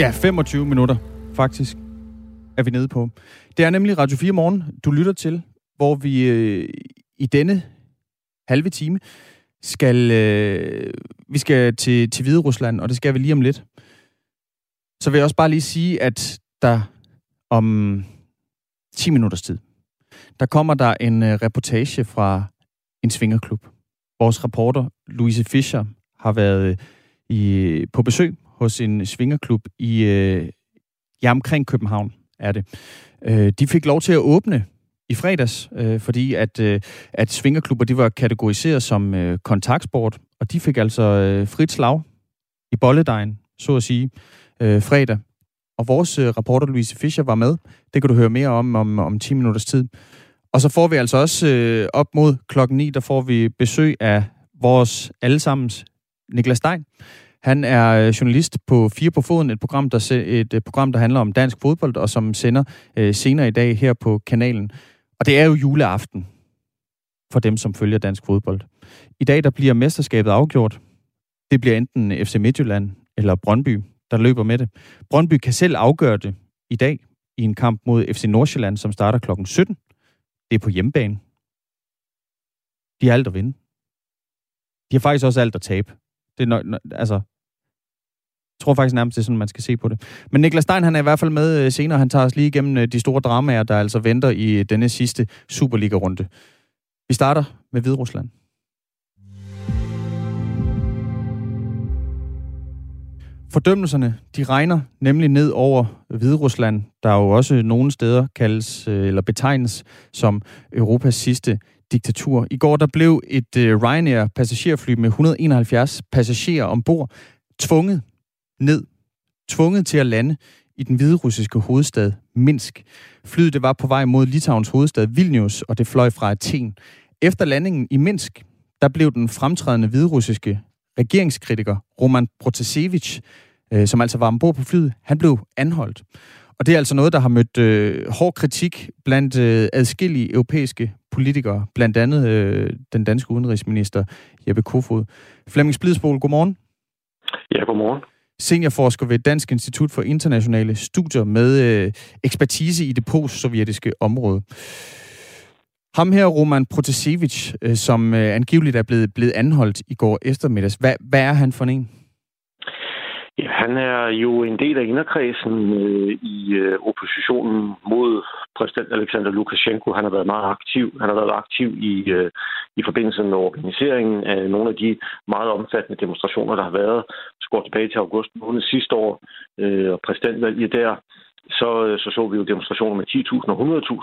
Ja, 25 minutter faktisk er vi nede på. Det er nemlig Radio 4 morgen, du lytter til, hvor vi i denne halve time skal til Hviderusland, og det skal vi lige om lidt. Så vil jeg også bare lige sige, at der om 10 minutters tid, der kommer der en reportage fra en swingerklub. Vores reporter, Louise Fischer, har været på besøg hos en swingerklub i omkring København, er det. De fik lov til at åbne i fredags, fordi at swingerklubber, de var kategoriseret som kontaktsport, og de fik altså frit slag i bolledejen, så at sige, fredag. Og vores reporter Louise Fischer var med. Det kan du høre mere om 10 minutters tid. Og så får vi altså også op mod klokken 9, der får vi besøg af vores allesammens Niklas Stein. Han er journalist på Fire på Foden, et program, der handler om dansk fodbold, og som sender senere i dag her på kanalen. Og det er jo juleaften for dem, som følger dansk fodbold. I dag, der bliver mesterskabet afgjort. Det bliver enten FC Midtjylland eller Brøndby, der løber med det. Brøndby kan selv afgøre det i dag i en kamp mod FC Nordsjælland, som starter klokken 17. Det er på hjemmebane. De har alt at vinde. De har faktisk også alt at tabe. Det er, altså, jeg tror faktisk nærmest, det er sådan, man skal se på det. Men Niklas Stein, han er i hvert fald med senere. Han tager os lige igennem de store dramaer, der altså venter i denne sidste Superliga-runde. Vi starter med Hviderusland. Fordømmelserne, de regner nemlig ned over Hviderusland, der jo også nogle steder kaldes eller betegnes som Europas sidste diktatur. I går der blev et Ryanair-passagerfly med 171 passagerer ombord tvunget til at lande i den hviderussiske hovedstad Minsk. Flyet det var på vej mod Litauens hovedstad Vilnius, og det fløj fra Athen. Efter landingen i Minsk, der blev den fremtrædende hviderussiske regeringskritiker Roman Protasevich, som altså var ombord på flyet, han blev anholdt. Og det er altså noget, der har mødt hård kritik blandt adskillige europæiske politikere, blandt andet den danske udenrigsminister Jeppe Kofod. Flemming Splidsboel, godmorgen. Ja, godmorgen. Seniorforsker ved Dansk Institut for Internationale Studier med ekspertise i det postsovjetiske område. Ham her, Roman Protasevich, som angiveligt er blevet anholdt i går eftermiddags. Hvad er han for en? Ja, han er jo en del af inderkredsen i oppositionen mod præsident Alexander Lukashenko. Han har været meget aktiv. Han har været aktiv i forbindelse med organiseringen af nogle af de meget omfattende demonstrationer, der har været. Så går tilbage til august måned sidste år, og præsidentvalget der. Så vi jo demonstrationer med 10.000 og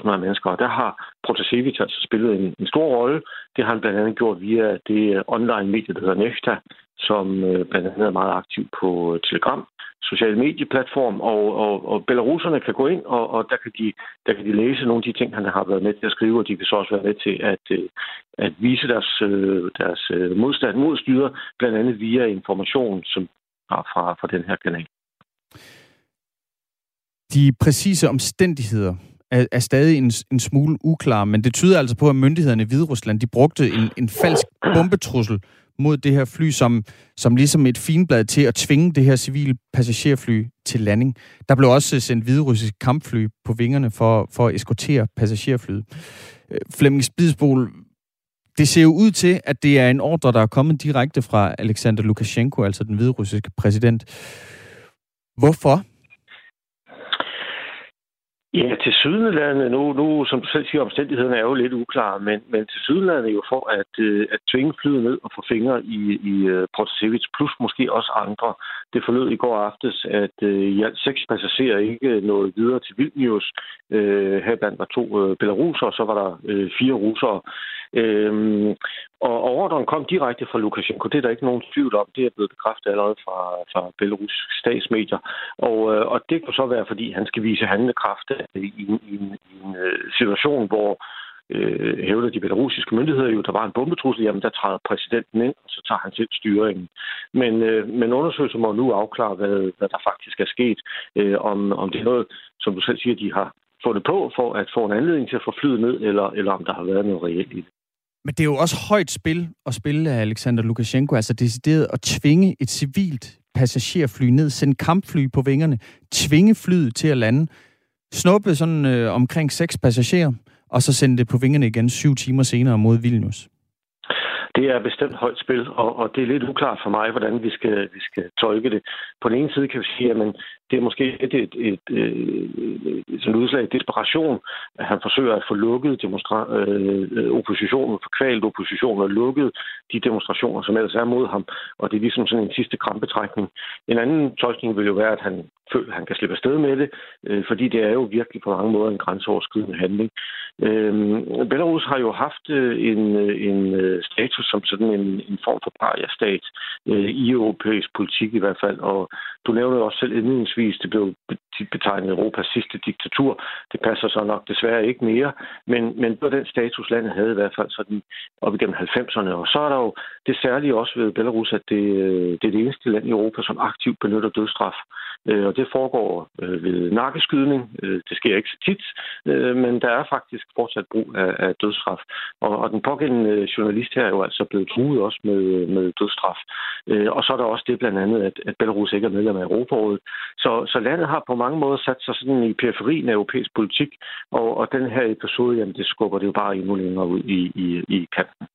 100.000 af mennesker, og der har Protasevich altså spillet en stor rolle. Det har han blandt andet gjort via det online medie, der hedder Nexta, som blandt andet er meget aktiv på Telegram, sociale medieplatform, og belaruserne kan gå ind, og der kan de læse nogle af de ting, han har været med til at skrive, og de kan så også være med til at vise deres modstand mod styret, blandt andet via information, som er fra den her kanal. De præcise omstændigheder er stadig en smule uklare, men det tyder altså på, at myndighederne i Hviderusland, de brugte en falsk bombetrussel mod det her fly, som ligesom et finblad til at tvinge det her civile passagerfly til landing. Der blev også sendt hviderussiske kampfly på vingerne for at eskortere passagerflyet. Flemming Splidsboel, det ser jo ud til, at det er en ordre, der er kommet direkte fra Alexander Lukashenko, altså den hviderussiske præsident. Hvorfor? Ja, til sydenlandet, nu som du selv siger, omstændighederne er jo lidt uklare, men til sydenlandet er jo for at tvinge flyet ned og få fingre i Protasevich, plus måske også andre. Det forlød i går aftes, at i alt 6 passagerer ikke nåede videre til Vilnius. Heriblandt var 2 belarusere, og så var der 4 russere. Og ordren kom direkte fra Lukashenko. Det er der ikke nogen tvivl om. Det er blevet bekræftet allerede fra belarusiske statsmedier. Og det kan så være, fordi han skal vise handlekraft i en situation, hvor hævder de belarusiske myndigheder jo, der var en bombetrussel, jamen der træder præsidenten ind, og så tager han selv styringen. Men undersøgelser må nu afklare, hvad der faktisk er sket. Om det er noget, som du selv siger, de har fundet på for at få en anledning til at få flyet ned, eller om der har været noget reelt i det. Men det er jo også højt spil at spille af Alexander Lukashenko, altså decideret at tvinge et civilt passagerfly ned, sende kampfly på vingerne, tvinge flyet til at lande, snuppe sådan omkring 6 passagerer, og så sende det på vingerne igen 7 timer senere mod Vilnius. Det er bestemt højt spil, og det er lidt uklart for mig, hvordan vi skal tolke det. På den ene side kan vi sige, at det er måske et udslag af desperation, at han forsøger at få lukket oppositionen, få kvalt oppositionen og lukket de demonstrationer, som ellers er mod ham. Og det er ligesom sådan en sidste krampetrækning. En anden tolkning vil jo være, at han føler, at han kan slippe afsted med det, fordi det er jo virkelig på mange måder en grænseoverskridende handling. Belarus har jo haft en status som sådan en form for paria-stat i europæisk politik i hvert fald, og du nævner jo også selv indledningsvis, det blev betegnet Europas sidste diktatur. Det passer så nok desværre ikke mere, men det var den status, landet havde i hvert fald sådan op igennem 90'erne, og så er der jo det særlige også ved Belarus, at det er det eneste land i Europa, som aktivt benytter dødsstraf, og det foregår ved nakkeskydning. Det sker ikke så tit, men der er faktisk fortsat brug af dødsstraf, og den pågældende journalist her er jo altså blevet truet også med dødsstraf. Og så er der også det blandt andet, at Belarus ikke er medlem af Europarådet. Så landet har på mange måder sat sig sådan i periferien af europæisk politik, og den her episode, jamen, det skubber det jo bare endnu længere ud i kanten.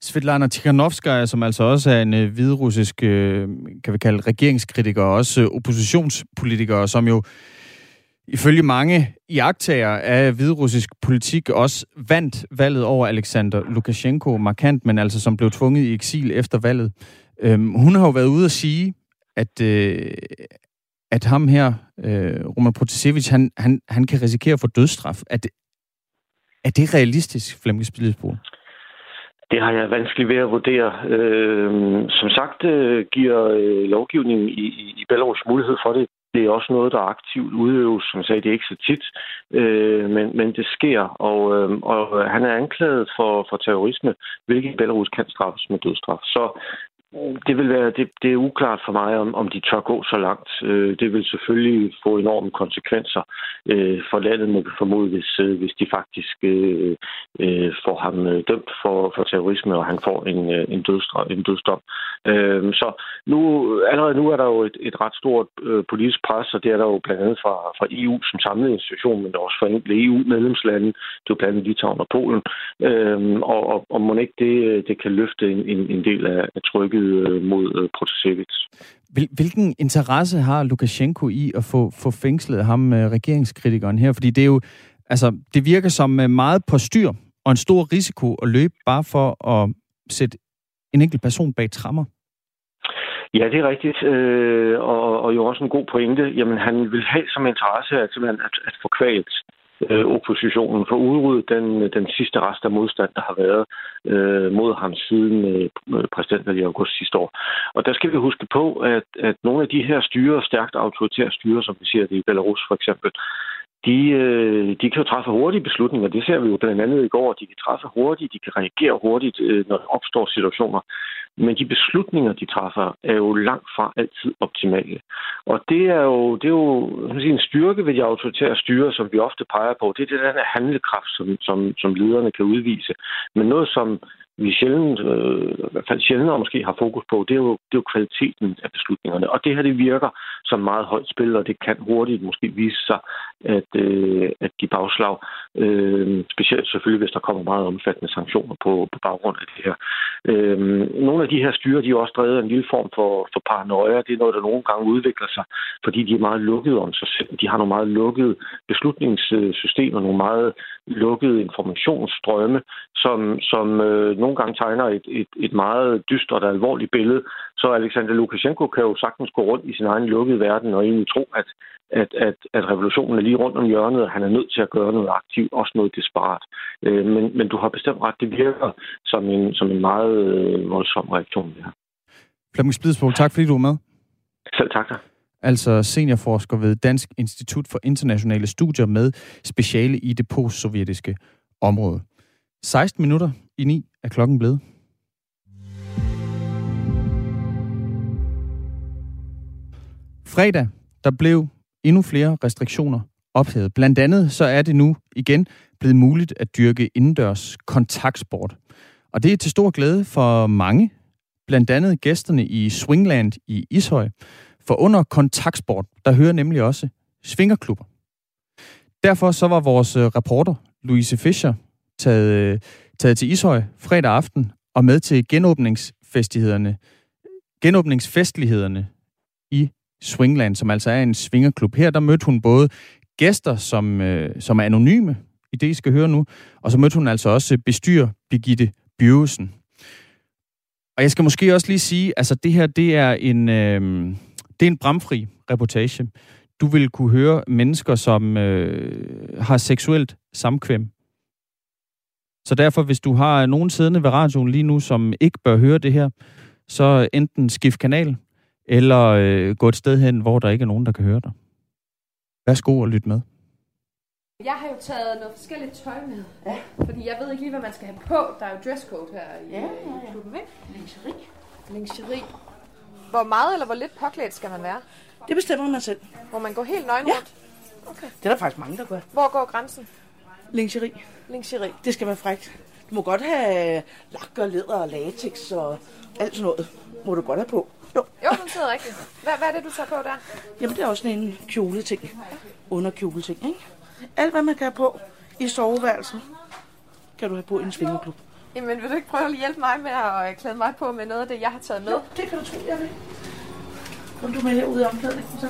Svetlana Tikhanovskaya, som altså også er en hviderussisk, kan vi kalde regeringskritiker, og også oppositionspolitiker, som jo ifølge mange iagttagere af hviderussisk politik også vandt valget over Alexander Lukashenko markant, men altså som blev tvunget i eksil efter valget. Hun har jo været ude at sige, at ham her, Roman Protasevich, han kan risikere at få dødsstraf. Er det realistisk, Flemming Splidsboel? Det har jeg vanskeligt ved at vurdere. Som sagt giver lovgivningen i Belarus mulighed for det. Det er også noget, der aktivt udøves. Som sagde, det er ikke så tit, men det sker. Og han er anklaget for terrorisme, hvilket Belarus kan straffes med dødsstraf. Så det vil være det er uklart for mig, om de tør gå så langt. Det vil selvfølgelig få enorme konsekvenser for landet, må vi formode, hvis de faktisk får ham dømt for terrorisme, og han får en dødsdom. Så allerede nu er der jo et ret stort politisk pres, og det er der jo blandt andet fra EU som samlet institution, men også fra enkelte EU-medlemslande. Det er jo blandt andet Litauen og Polen. Og må ikke det kan løfte en del af trykket mod Protasevich. Hvilken interesse har Lukashenko i at få fængslet ham, regeringskritikeren her? Fordi det er jo, altså, det virker som meget postyr og en stor risiko at løbe bare for at sætte en enkelt person bag tremmer. Ja, det er rigtigt, og jo også en god pointe. Jamen, han vil have som interesse at få kvalt oppositionen, for at udrydde den sidste rest af modstand, der har været mod ham siden præsidenten i august sidste år. Og der skal vi huske på, at nogle af de her styre, stærkt autoritære styre, som vi ser det i Belarus for eksempel, de kan jo træffe hurtige beslutninger. Det ser vi jo blandt andet i går. De kan træffe hurtigt, de kan reagere hurtigt, når der opstår situationer. Men de beslutninger, de træffer, er jo langt fra altid optimale. Og det er jo en styrke ved de autoritære styre, som vi ofte peger på. Det er den der handlekraft, som lederne kan udvise. Men noget, som vi sjældnere måske har fokus på, det er jo kvaliteten af beslutningerne. Og det her, det virker som meget højt spil, og det kan hurtigt måske vise sig, at give bagslag. Specielt selvfølgelig, hvis der kommer meget omfattende sanktioner på baggrund af det her. Nogle af de her styre, de er også drevet af en lille form for paranoia. Det er noget, der nogle gange udvikler sig, fordi de er meget lukkede om sig selv. De har nogle meget lukkede beslutningssystemer, nogle meget lukkede informationsstrømme, som nogle gange tegner et meget dystert og alvorligt billede. Så Alexander Lukashenko kan jo sagtens gå rundt i sin egen lukkede verden og egentlig tro, at revolutionen er lige rundt om hjørnet, og han er nødt til at gøre noget aktivt, også noget desperat. Men du har bestemt ret, det virker som en meget voldsom reaktion, det her. Flemming Splidsboel, tak fordi du var med. Selv tak dig. Altså seniorforsker ved Dansk Institut for Internationale Studier med speciale i det postsovjetiske område. 16 minutter i 9 er klokken blevet. Fredag, der blev endnu flere restriktioner ophævet. Blandt andet så er det nu igen blevet muligt at dyrke indendørs kontaktsport. Og det er til stor glæde for mange, blandt andet gæsterne i Swingland i Ishøj. For under kontaktsport, der hører nemlig også svingerklubber. Derfor så var vores reporter Louise Fischer taget til Ishøj fredag aften og med til genåbningsfestlighederne i Swingland, som altså er en swingerklub. Her der mødte hun både gæster, som er anonyme, i det I skal høre nu, og så mødte hun altså også bestyrer Birgitte Bjørgesen. Og jeg skal måske også lige sige, altså det her, det er en bramfri reportage. Du vil kunne høre mennesker, som har seksuelt samkvem. Så derfor, hvis du har nogen siddende ved radioen lige nu, som ikke bør høre det her, så enten skift kanal, eller gå et sted hen, hvor der ikke er nogen, der kan høre dig. Værsgo og lyt med. Jeg har jo taget noget forskelligt tøj med, ja. Fordi jeg ved ikke lige, hvad man skal have på. Der er jo dresscode her i klubben, ikke? Lingerie. Hvor meget eller hvor lidt påklædt skal man være? Det bestemmer man selv. Hvor man går helt nøgen rundt? Ja. Okay. Det er der faktisk mange, der gør. Hvor går grænsen? Lingerie. Det skal være frækt. Du må godt have lak og læder og latex og alt sådan noget. Må du godt have på. Jo, den sidder rigtigt. Hvad er det, du tager på der? Jamen, det er også en kjoleting. Underkjoleting, ikke? Alt, hvad man kan have på i soveværelsen, kan du have på i en svingerklub. Jamen, vil du ikke prøve at hjælpe mig med at klæde mig på med noget af det, jeg har taget med? Jo, det kan du tro, jeg vil. Kom du med herude i omklædningen, så.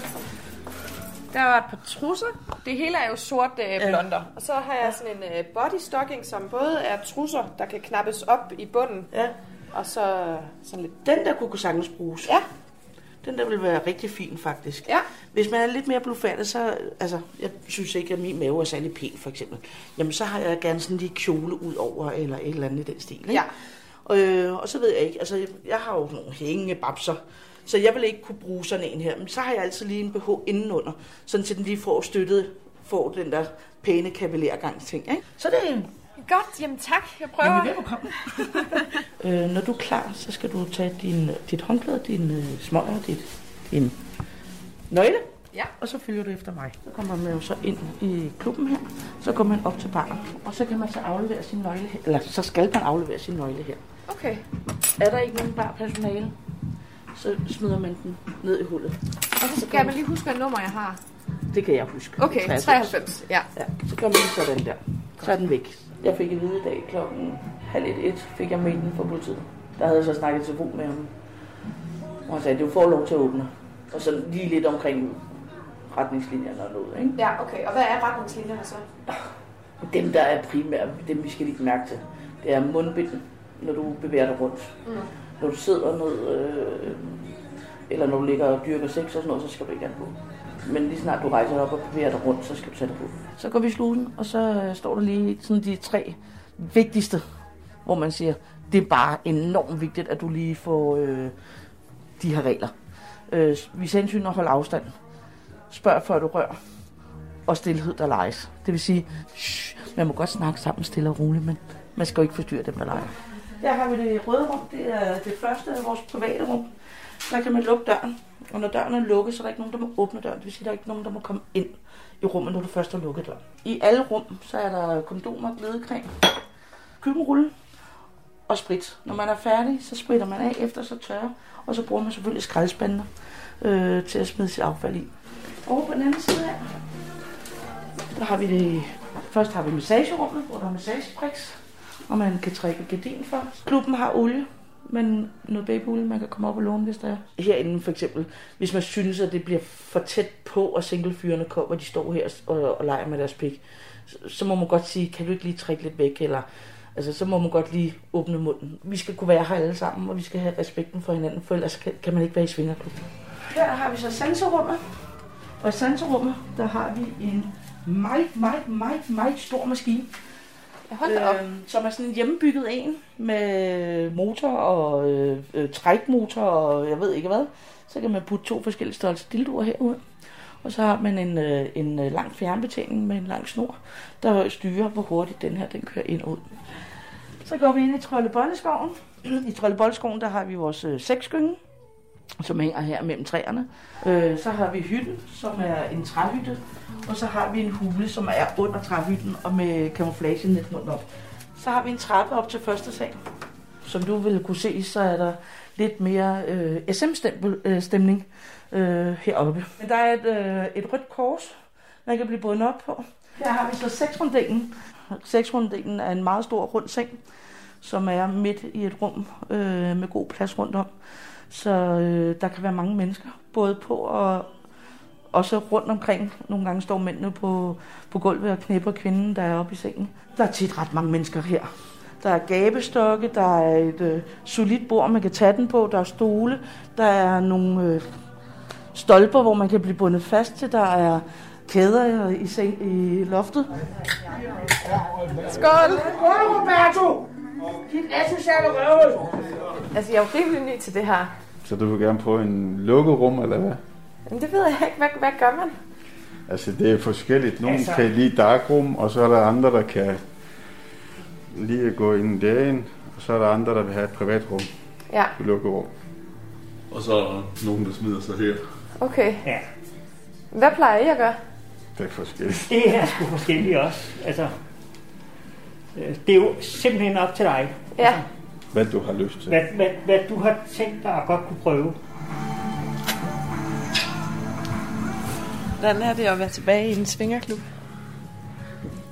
Der var et par trusser. Det hele er jo sort blonder. Og så har jeg sådan en bodystocking, som både er trusser, der kan knappes op i bunden. Ja. Og så sådan lidt. Den der kunne sagtens bruges. Ja. Den der ville være rigtig fin, faktisk. Ja. Hvis man er lidt mere blufærdig, så... Altså, jeg synes ikke, at min mave er særlig pæn, for eksempel. Jamen, så har jeg gerne sådan lige kjole ud over, eller et eller andet i den stil, ikke? Ja. Og så ved jeg ikke... Altså, jeg har jo nogle hængebabser, så jeg vil ikke kunne bruge sådan en her. Men så har jeg altid lige en BH indenunder, sådan til den lige får støttet, får den der pæne kapillærgangsting, ikke? Så det er... Godt, jamen tak. Jeg prøver. Jamen, velbekomme. Når du er klar, så skal du tage dit håndklæde, din smøger, din nøgle, ja. Og så følger du efter mig. Så kommer man jo så ind i klubben her, så går man op til baren, og så kan man så aflevere sin nøgle her. Eller så skal man aflevere sin nøgle her. Okay. Er der ikke nogen barpersonale, så smider man den ned i hullet. Og så skal man lige huske, hvad nummer jeg har. Det kan jeg huske. Okay, 93. Ja. Så gør man lige sådan der. Så er den væk. Jeg fik at vide i dag klokken 12:30, fik jeg mailen fra politiet. Der havde jeg så snakket telefon med ham, og han sagde, at du får lov til at åbne. Og så lige lidt omkring retningslinjerne og noget, ikke? Ja, okay. Og hvad er retningslinjerne så? Dem, der er primært, dem vi skal lige mærke til, det er mundbinden, når du bevæger dig rundt. Mm. Når du sidder ned, eller når du ligger og dyrker sex og sådan noget, så skal du ikke have på. Men lige snart du rejser op og bevæger dig rundt, så skal du tage det på. Så går vi i slusen, og så står der lige sådan de 3 vigtigste, hvor man siger, det er bare enormt vigtigt, at du lige får de her regler. Vis hensyn og hold afstand. Spørg før du rører. Og stillhed der leges. Det vil sige, man må godt snakke sammen stille og roligt, men man skal jo ikke forstyrre dem, der leger. Her har vi det røde rum. Det er det første af vores private rum. Der kan man lukke døren, og når døren er lukket, så er der ikke nogen, der må åbne døren. Det vil sige, at der er ikke nogen, der må komme ind i rummet, når du først har lukket døren. I alle rum, så er der kondomer, glidecreme, køkkenrulle og sprit. Når man er færdig, så spritter man af efter, så tørrer, og så bruger man selvfølgelig skraldespandene til at smide sit affald i. Og på den anden side her, der har vi det. Først har vi massagerummet, hvor der er massagebriks, og man kan trække gardin for. Klubben har olie. Men noget babyolie, man kan komme op og låne, hvis der er. Herinde for eksempel, hvis man synes, at det bliver for tæt på, og singlefyrene kommer, de står her og leger med deres pik, så må man godt sige, kan du ikke lige trække lidt væk, eller altså, så må man godt lige åbne munden. Vi skal kunne være her alle sammen, og vi skal have respekten for hinanden, for ellers kan man ikke være i svingerklubben. Her har vi så sanserummet, og i sanserummet, der har vi en meget stor maskine. Som er sådan en hjemmebygget en med motor og trækmotor og jeg ved ikke hvad. Så kan man putte 2 forskellige størrelser dildoer herude. Og så har man en lang fjernbetjening med en lang snor, der styrer, hvor hurtigt den her den kører ind og ud. Så går vi ind i Troldebolleskoven. I Troldebolleskoven der har vi vores sexgynge, som hænger her mellem træerne. Så har vi hytten, som er en træhytte, og så har vi en hule, som er under træhytten og med camouflagenet rundt op. Så har vi en trappe op til første sal. Som du vil kunne se, så er der lidt mere SM-stemning heroppe. Men der er et rødt kors, man kan blive bundet op på. Her har vi så 6-runddelen. 6-runddelen er en meget stor rund seng som er midt i et rum med god plads rundt om. Så der kan være mange mennesker, både på og også rundt omkring. Nogle gange står mændene på gulvet og knipper kvinden, der er oppe i sengen. Der er tit ret mange mennesker her. Der er gabestokke, der er et solidt bord, man kan tage den på, der er stole, der er nogle stolper, hvor man kan blive bundet fast til, der er kæder i loftet. Skål! Skål, Roberto! Dit asociale røvel! Altså, jeg er jo rimelig ny til det her. Så du vil gerne prøve en lukkerum, eller hvad? Jamen, det ved jeg ikke. Hvad gør man? Altså, det er forskelligt. Nogle kan lide darkrum, og så er der andre, der kan lige at gå inden dagen, og så er der andre, der vil have et privatrum. Ja. Du lukker over. Og så er nogen, der smider sig her. Okay. Ja. Hvad plejer I at gøre? Det er forskelligt. Det er sgu forskelligt også. Altså, det er jo simpelthen op til dig. Ja. Altså, hvad du har lyst til. Hvad du har tænkt dig at godt kunne prøve. Hvordan er det at være tilbage i en svingerklub?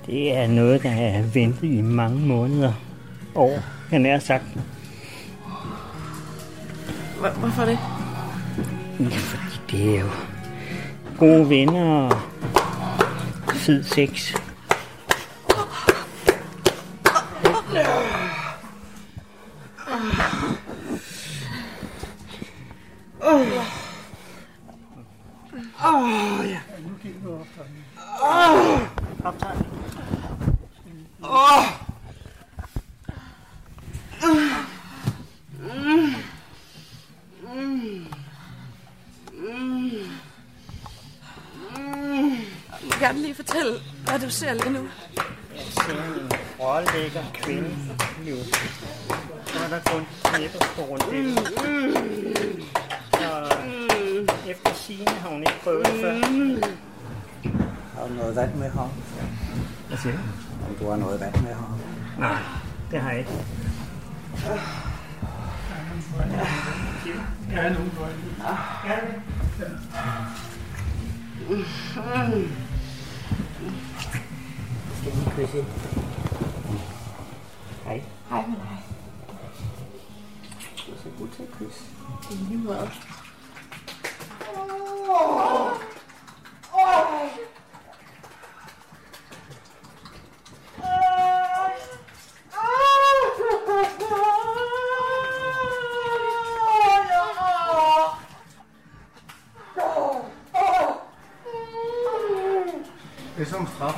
Det er noget, der er ventet i mange måneder. År, kan jeg sagt. Hvorfor det? Ja, fordi det er jo gode venner og fed sex.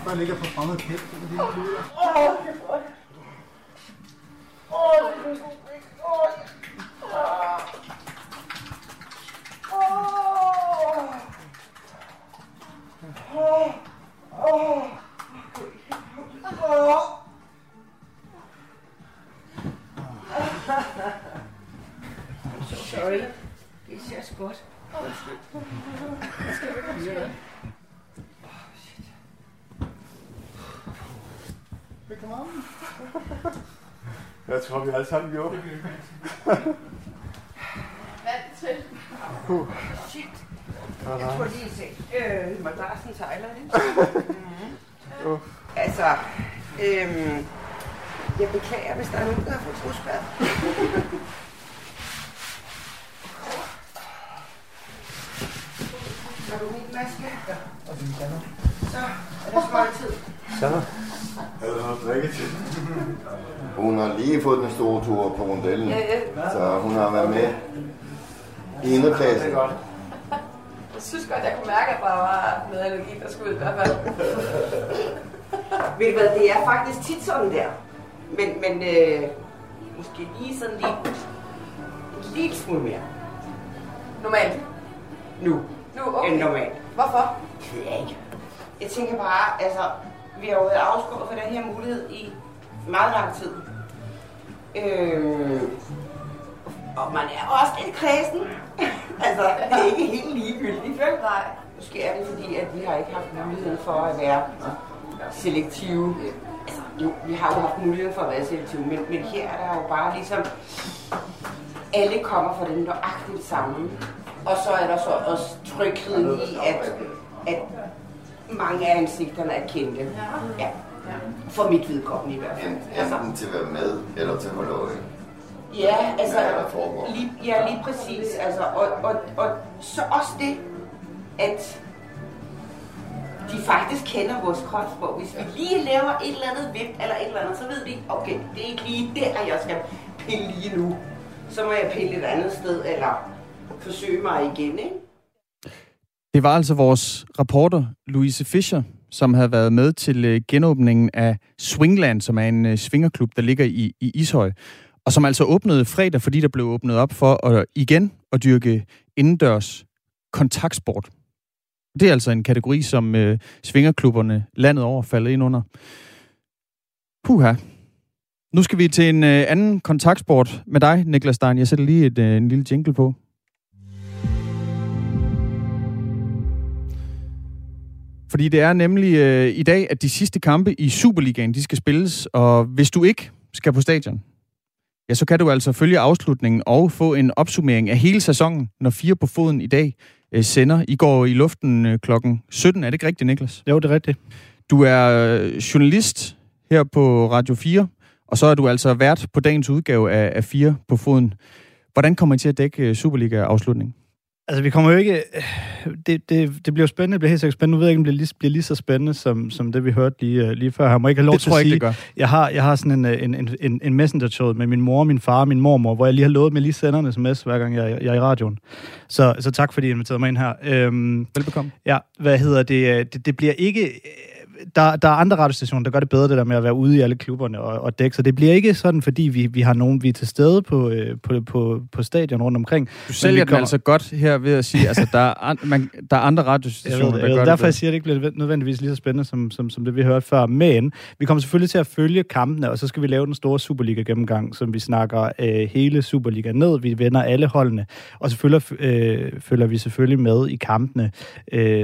Der ligger på fremmed pæk. Jeg tror, vi alle sammen gjorde. Vand til. Shit. Jeg tror lige at se. Madrassen sejler, ikke? Altså, jeg beklager, hvis der er nogen, der har fået trusbad. Har du min maske? Ja. Og din kander. Så er det smøjtid. Så. Hun har lige fået den store tur på rundellen, så hun har været med i inderkredsen. Jeg synes godt, jeg kunne mærke, at der var noget allergi, der skulle ud i hvert fald. Ved du hvad, det er faktisk tit sådan der, men måske lige sådan lidt smule mere. Normalt? Nu okay. End normalt. Hvorfor? Det ved jeg ikke. Jeg tænker bare, altså, vi har jo været afskåret for den her mulighed i meget lang tid. Og man er også lidt kredsen. Altså, det er ikke helt ligegyldigt. Nej. Måske er det fordi, at vi har ikke haft mulighed for at være selektive. Altså, jo, vi har jo haft mulighed for at være selektive, men her er der jo bare ligesom, alle kommer fra den nøjagtigt samme. Og så er der så også trygheden i, at mange af ansigterne er kendte. Ja. For mit vedkommende i hvert fald. Enten til at være med, eller til at holde øje. Ja, altså, lige præcis. Altså, og så også det, at de faktisk kender vores kropsprog. Hvis vi lige laver et eller andet vift eller et eller andet, så ved vi, okay, det er ikke lige der, jeg skal pille lige nu. Så må jeg pille et andet sted, eller forsøge mig igen, ikke? Det var altså vores reporter, Louise Fischer, som havde været med til genåbningen af Swingland, som er en svingerklub, der ligger i Ishøj. Og som altså åbnede fredag, fordi der blev åbnet op for at igen at dyrke indendørs kontaktsport. Det er altså en kategori, som svingerklubberne landet over falder ind under. Puha. Nu skal vi til en anden kontaktsport med dig, Niklas Stein. Jeg sætter lige en lille jingle på. Fordi det er nemlig i dag, at de sidste kampe i Superligaen, de skal spilles. Og hvis du ikke skal på stadion, ja, så kan du altså følge afslutningen og få en opsummering af hele sæsonen, når Fire på Foden i dag sender. I går i luften klokken 17. Er det ikke rigtigt, Niklas? Jo, det er rigtigt. Du er journalist her på Radio 4, og så er du altså vært på dagens udgave af Fire på Foden. Hvordan kommer I til at dække Superliga-afslutningen? Altså, vi kommer jo ikke... Det bliver spændende, det bliver helt sikkert spændende. Nu ved jeg ikke, om det bliver lige så spændende, som det, vi hørte lige før. Jeg må ikke have lov til at sige... Det tror jeg ikke, det gør. Jeg har sådan en messenger-chat med min mor, min far, min mormor, hvor jeg lige har lovet med lige sender en sms, hver gang jeg er i radioen. Så tak, fordi I inviterede mig ind her. Velbekomme. Ja, hvad hedder det? Det bliver ikke... Der er andre radiostationer, der gør det bedre, det der med at være ude i alle klubberne og dække. Så det bliver ikke sådan, fordi vi har nogen, vi er til stede på stadion rundt omkring. Du sælger den altså godt her ved at sige, altså der er andre radiostationer, der gør det. Derfor jeg siger, at det ikke bliver nødvendigvis lige så spændende, som det vi hørte før. Men vi kommer selvfølgelig til at følge kampene, og så skal vi lave den store Superliga-gennemgang, som vi snakker hele Superliga ned. Vi vender alle holdene, og selvfølgelig følger vi selvfølgelig med i kampene,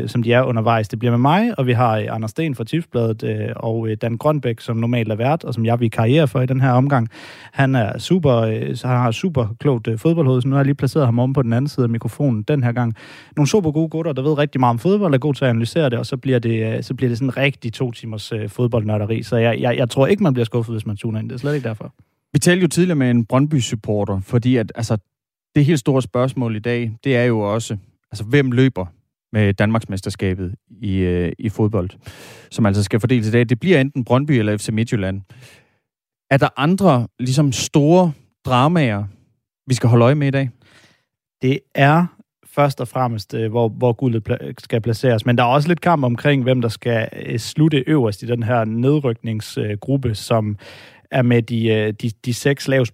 som de er undervejs. Det bliver med mig, og vi har Anders Sten fra Tipsbladet, og Dan Grønbæk, som normalt er vært, og som jeg vil karriere for i den her omgang. Han er super klogt fodboldhoved, så nu har jeg lige placeret ham om på den anden side af mikrofonen den her gang. Nogle super gode gutter, der ved rigtig meget om fodbold, er god til at analysere det, og så bliver det sådan rigtig 2 timers fodboldnørderi, så jeg tror ikke, man bliver skuffet, hvis man tuner ind. Det er slet ikke derfor. Vi talte jo tidligere med en Brøndby-supporter, fordi at, altså, det helt store spørgsmål i dag, det er jo også, altså, hvem løber med Danmarksmesterskabet i fodbold, som altså skal fordeles i dag. Det bliver enten Brøndby eller FC Midtjylland. Er der andre ligesom store dramaer, vi skal holde øje med i dag? Det er først og fremmest, hvor guldet skal placeres. Men der er også lidt kamp omkring, hvem der skal slutte øverst i den her nedrykningsgruppe, som er med de 6 lavest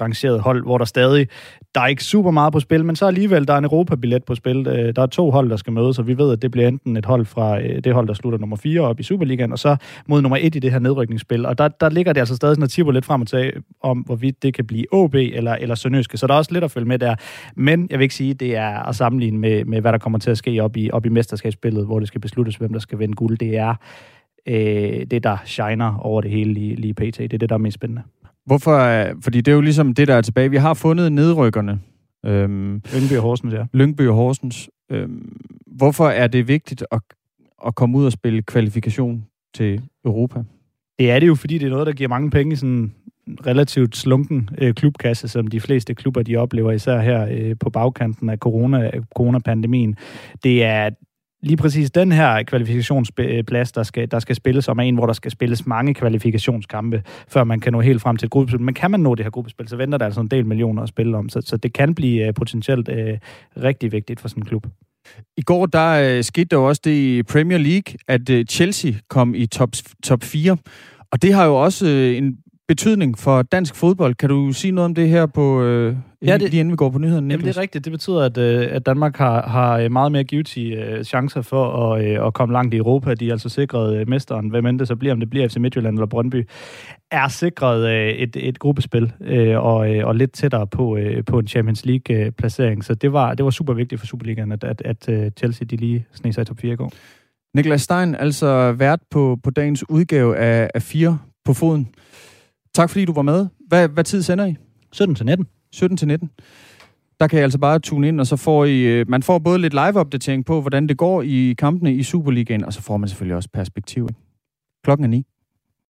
rangerede hold, hvor der er ikke super meget på spil, men så alligevel, der er en Europa-billet på spil. Der er 2 hold, der skal mødes, og vi ved, at det bliver enten et hold fra det hold, der slutter nummer 4 op i Superligaen, og så mod nummer 1 i det her nedrykningsspil. Og der ligger det altså stadig sådan at tipper lidt frem og tage om, hvorvidt det kan blive OB eller Sønderjyske. Så der er også lidt at følge med der. Men jeg vil ikke sige, at det er at sammenligne med hvad der kommer til at ske op i mesterskabsspillet, hvor det skal besluttes, hvem der skal vinde guld. Det er det, der shiner over det hele lige pt. Det er det, der er mest spændende. Hvorfor? Fordi det er jo ligesom det, der er tilbage. Vi har fundet nedrykkerne. Lyngby og Horsens, ja. Lyngby og Horsens. Hvorfor er det vigtigt at komme ud og spille kvalifikation til Europa? Det er det jo, fordi det er noget, der giver mange penge i sådan relativt slunken klubkasse, som de fleste klubber, de oplever, især her på bagkanten af coronapandemien. Det er... Lige præcis den her kvalifikationsplads, der skal spilles om, er en, hvor der skal spilles mange kvalifikationskampe, før man kan nå helt frem til et gruppespil. Men kan man nå det her gruppespil, så venter der altså en del millioner at spille om. Så det kan blive potentielt rigtig vigtigt for sådan en klub. I går der skete der også det i Premier League, at Chelsea kom i top 4. Og det har jo også en betydning for dansk fodbold. Kan du sige noget om det her på... lige inden vi går på nyheden? Jamen, det er rigtigt. Det betyder, at Danmark har meget mere guilty chancer for at komme langt i Europa. De er altså sikret mesteren. Hvem end det så bliver, om det bliver FC Midtjylland eller Brøndby, er sikret et gruppespil og lidt tættere på en Champions League-placering. Så det var super vigtigt for Superligaen, at Chelsea de lige sneg sig i top 4 i går. Niklas Stein, altså vært på dagens udgave af 4 på Foden. Tak fordi du var med. Hvad tid sender I? 17-19. 17-19. Der kan I altså bare tune ind, og så får I... Man får både lidt live-opdatering på, hvordan det går i kampene i Superligaen, og så får man selvfølgelig også perspektiv. Klokken er 9.